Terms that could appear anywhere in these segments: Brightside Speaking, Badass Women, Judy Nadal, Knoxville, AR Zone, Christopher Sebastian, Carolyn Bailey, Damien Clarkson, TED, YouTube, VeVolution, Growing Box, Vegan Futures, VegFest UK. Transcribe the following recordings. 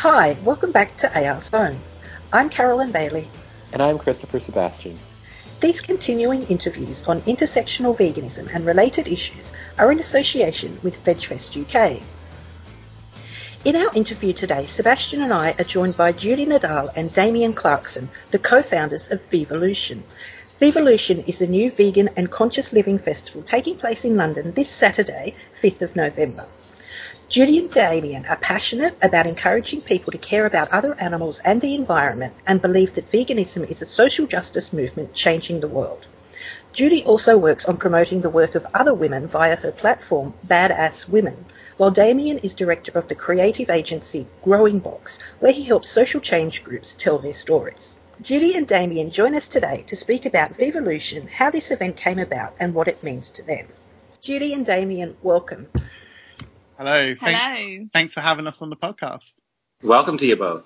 Hi, welcome back to AR Zone. I'm Carolyn Bailey. And I'm Christopher Sebastian. These continuing interviews on intersectional veganism and related issues are in association with VegFest UK. In our interview today, Sebastian and I are joined by Judy Nadal and Damien Clarkson, the co-founders of VeVolution. VeVolution is a new vegan and conscious living festival taking place in London this Saturday, 5th of November. Judy and Damien are passionate about encouraging people to care about other animals and the environment and believe that veganism is a social justice movement changing the world. Judy also works on promoting the work of other women via her platform, Badass Women, while Damien is director of the creative agency Growing Box, where he helps social change groups tell their stories. Judy and Damien join us today to speak about VeVolution, how this event came about and what it means to them. Judy and Damien, welcome. Hello. Thanks for having us on the podcast. Welcome to you both.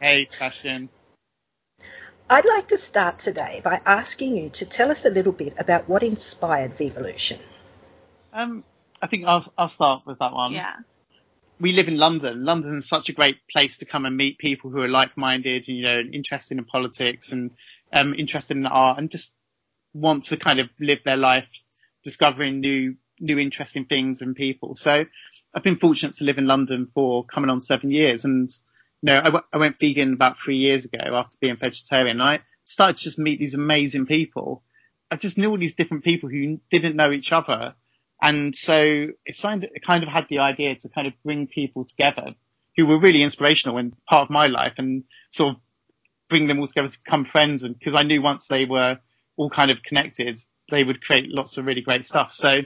Hey, Sebastian. I'd like to start today by asking you to tell us a little bit about what inspired VeVolution. I think I'll start with that one. Yeah. We live in London. London is such a great place to come and meet people who are like-minded, and, you know, interested in politics and interested in art and just want to kind of live their life discovering new interesting things and people. So I've been fortunate to live in London for coming on 7 years, and you know, I went vegan about 3 years ago after being vegetarian. I started to just meet these amazing people. I just knew all these different people who didn't know each other. And so it kind of had the idea to kind of bring people together who were really inspirational and part of my life, and sort of bring them all together to become friends. And because I knew once they were all kind of connected, they would create lots of really great stuff. So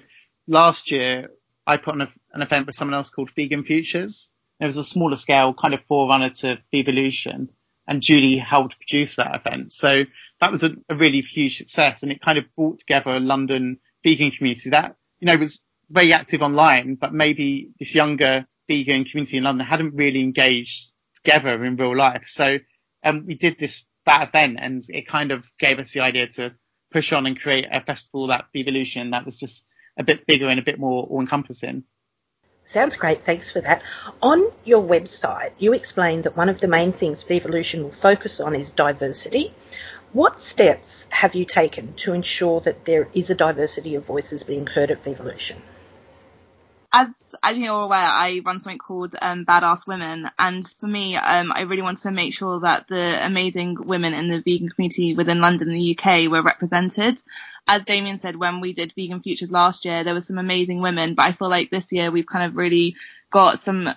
last year, I put on an event with someone else called Vegan Futures. It was a smaller scale kind of forerunner to VeVolution, and Judy helped produce that event. So that was a really huge success, and it kind of brought together a London vegan community that, you know, was very active online, but maybe this younger vegan community in London hadn't really engaged together in real life. So we did that event, and it kind of gave us the idea to push on and create a festival, that VeVolution, that was just a bit bigger and a bit more all-encompassing. Sounds great. Thanks for that. On your website, you explained that one of the main things VeVolution will focus on is diversity. What steps have you taken to ensure that there is a diversity of voices being heard at VeVolution? As you're aware, I run something called Badass Women, and for me, I really wanted to make sure that the amazing women in the vegan community within London and the UK were represented. As Damien said, when we did Vegan Futures last year, there were some amazing women, but I feel like this year we've kind of really got some,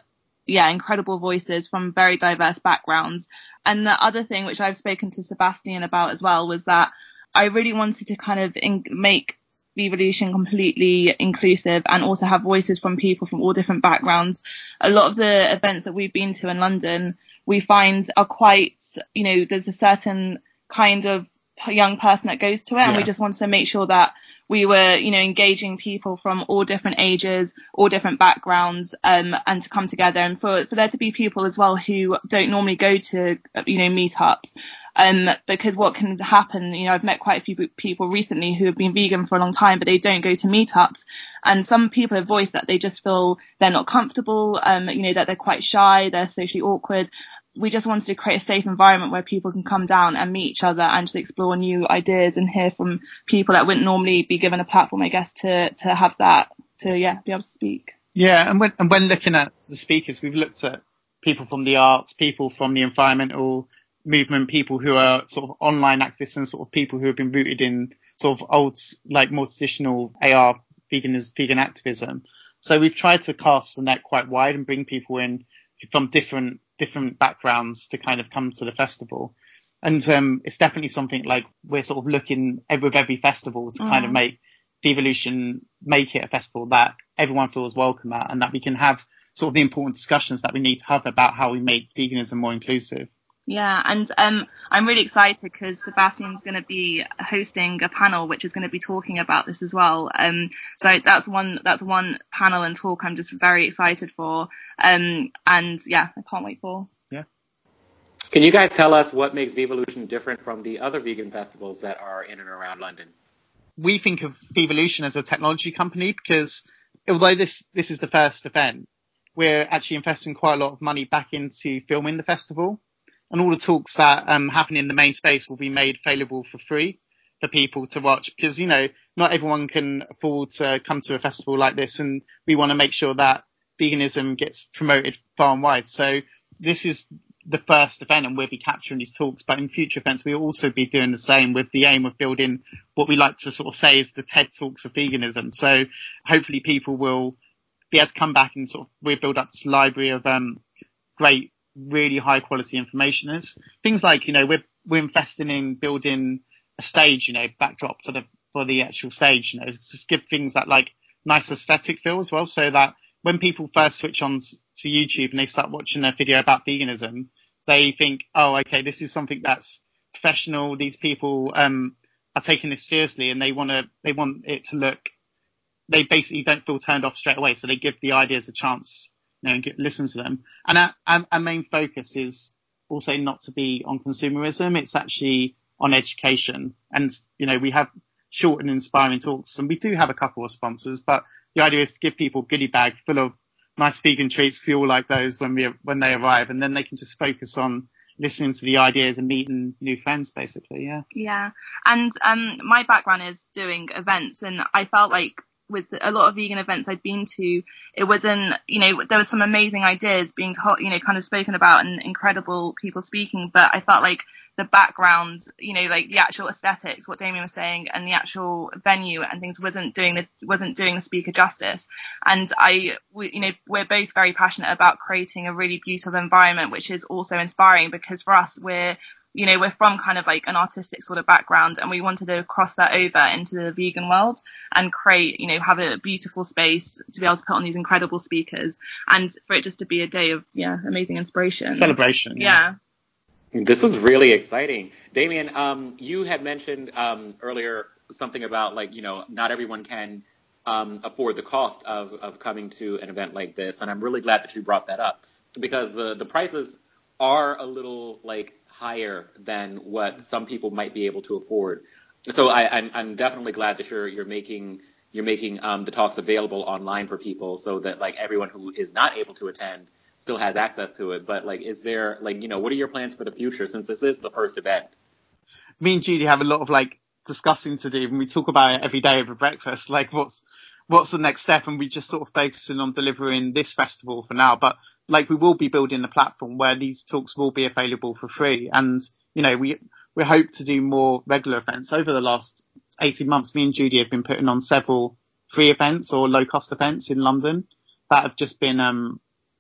incredible voices from very diverse backgrounds. And the other thing which I've spoken to Sebastian about as well was that I really wanted to kind of make VeVolution completely inclusive and also have voices from people from all different backgrounds. A lot of the events that we've been to in London, we find are quite, there's a certain kind of young person that goes to it, and we just wanted to make sure that we were, engaging people from all different ages, all different backgrounds, and to come together, and for there to be people as well who don't normally go to, meetups, because what can happen, I've met quite a few people recently who have been vegan for a long time, but they don't go to meetups, and some people have voiced that they just feel they're not comfortable, that they're quite shy, they're socially awkward. We just wanted to create a safe environment where people can come down and meet each other and just explore new ideas and hear from people that wouldn't normally be given a platform, I guess, to have that, be able to speak. Yeah, and when looking at the speakers, we've looked at people from the arts, people from the environmental movement, people who are sort of online activists, and sort of people who have been rooted in sort of old, like more traditional AR veganism, vegan activism. So we've tried to cast the net quite wide and bring people in from different backgrounds to kind of come to the festival. And it's definitely something like we're sort of looking with every festival to kind of make VeVolution, make it a festival that everyone feels welcome at, and that we can have sort of the important discussions that we need to have about how we make veganism more inclusive. Yeah, and I'm really excited because Sebastian's going to be hosting a panel which is going to be talking about this as well. So that's one panel and talk I'm just very excited for. I can't wait for. Yeah. Can you guys tell us what makes VeVolution different from the other vegan festivals that are in and around London? We think of VeVolution as a technology company because although this is the first event, we're actually investing quite a lot of money back into filming the festival. And all the talks that happen in the main space will be made available for free for people to watch, because, you know, not everyone can afford to come to a festival like this. And we want to make sure that veganism gets promoted far and wide. So this is the first event, and we'll be capturing these talks. But in future events, we'll also be doing the same, with the aim of building what we like to sort of say is the TED Talks of veganism. So hopefully people will be able to come back and sort of, we'll build up this library of great, really high quality information. It's things like, you know, we're investing in building a stage, you know, backdrop for the actual stage, you know, just give things that like nice aesthetic feel as well, so that when people first switch on to YouTube and they start watching a video about veganism, they think, oh, okay, this is something that's professional. These people are taking this seriously, and they want it to look, they basically don't feel turned off straight away. So they give the ideas a chance, you know, and listen to them. And our main focus is also not to be on consumerism. It's actually on education. And, you know, we have short and inspiring talks, and we do have a couple of sponsors, but the idea is to give people a goodie bag full of nice vegan treats. We all like those when they arrive, and then they can just focus on listening to the ideas and meeting new friends, basically. Yeah. And my background is doing events, and I felt like with a lot of vegan events I'd been to, it wasn't, you know, there was some amazing ideas being, you know, kind of spoken about, and incredible people speaking, but I felt like the background, you know, like the actual aesthetics, what Damien was saying, and the actual venue and things wasn't doing the speaker justice. And we're both very passionate about creating a really beautiful environment, which is also inspiring, because for us, we're from kind of like an artistic sort of background, and we wanted to cross that over into the vegan world and create, you know, have a beautiful space to be able to put on these incredible speakers, and for it just to be a day of amazing inspiration, celebration. Yeah. This is really exciting. Damien, you had mentioned earlier something about, like, you know, not everyone can afford the cost of coming to an event like this, and I'm really glad that you brought that up, because the prices are a little, like, higher than what some people might be able to afford. So I'm definitely glad that you're making the talks available online for people, so that, like, everyone who is not able to attend still has access to it. But, like, is there, like, you know, what are your plans for the future, since this is the first event? Me and Judy have a lot of, like, discussing to do, and we talk about it every day over breakfast, like what's the next step, and we just sort of focusing on delivering this festival for now. But, like, we will be building a platform where these talks will be available for free. And, you know, we hope to do more regular events. Over the last 18 months, me and Judy have been putting on several free events or low cost events in London that have just been,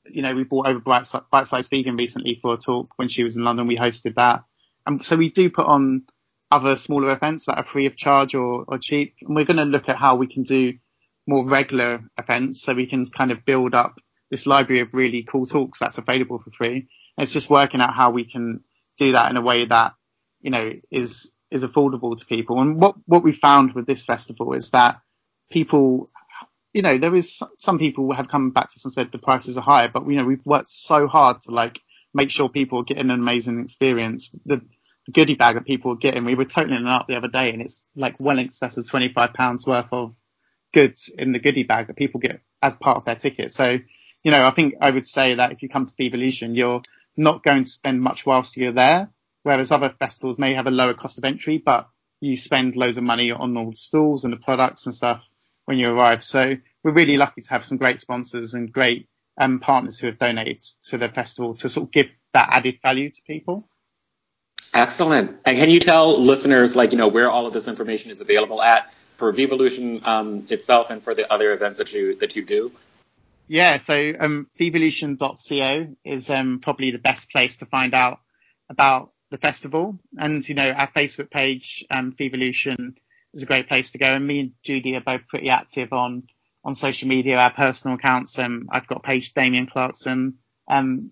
you know, we brought over Brightside Speaking recently for a talk when she was in London. We hosted that. And so we do put on other smaller events that are free of charge or cheap. And we're going to look at how we can do more regular events, so we can kind of build up this library of really cool talks that's available for free. And it's just working out how we can do that in a way that, you know, is affordable to people. And what we found with this festival is that people, you know, there is some people have come back to us and said the prices are higher, but, you know, we've worked so hard to, like, make sure people get an amazing experience. The goodie bag that people are getting, we were totaling it up the other day, and it's, like, well in excess of £25 worth of goods in the goodie bag that people get as part of their ticket. So, you know, I think I would say that if you come to VeVolution, you're not going to spend much whilst you're there, whereas other festivals may have a lower cost of entry, but you spend loads of money on all the stalls and the products and stuff when you arrive. So we're really lucky to have some great sponsors and great partners who have donated to the festival to sort of give that added value to people. Excellent. And can you tell listeners, like, you know, where all of this information is available at for VeVolution itself and for the other events that you do? Yeah, so VeVolution.co is probably the best place to find out about the festival. And, you know, our Facebook page, VeVolution, is a great place to go. And me and Judy are both pretty active on social media, our personal accounts. I've got a page, Damien Clarkson, and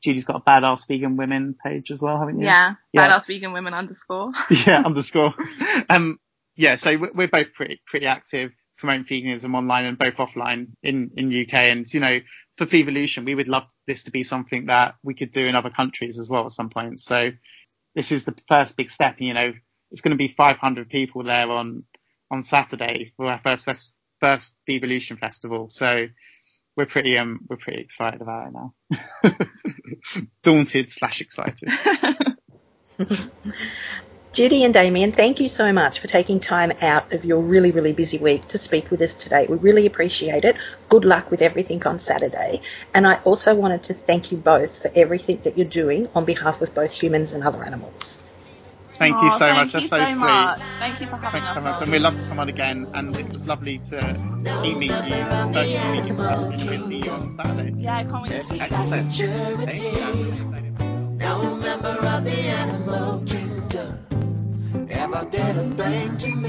Judy's got a Badass Vegan Women page as well, haven't you? Yeah. Badass Vegan Women _ Yeah, _ Yeah, so we're both pretty active, promote veganism online and both offline in UK. And, you know, for VeVolution, we would love this to be something that we could do in other countries as well at some point. So this is the first big step. You know, it's going to be 500 people there on Saturday for our first VeVolution festival. So we're pretty excited about it now. Daunted/excited. Judy and Damien, thank you so much for taking time out of your really, really busy week to speak with us today. We really appreciate it. Good luck with everything on Saturday. And I also wanted to thank you both for everything that you're doing on behalf of both humans and other animals. Thank you so much. That's so sweet. Thank you for having us. So much. And we'd love to come on again. And it was lovely to meet you, virtually meet you, and we'll see you on Saturday. Yeah, I can't wait to see you. Excellent. Now a member of the animal kingdom. Ever did a thing to me,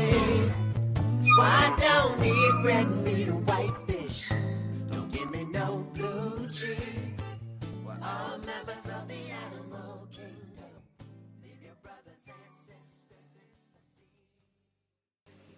so I don't need red meat.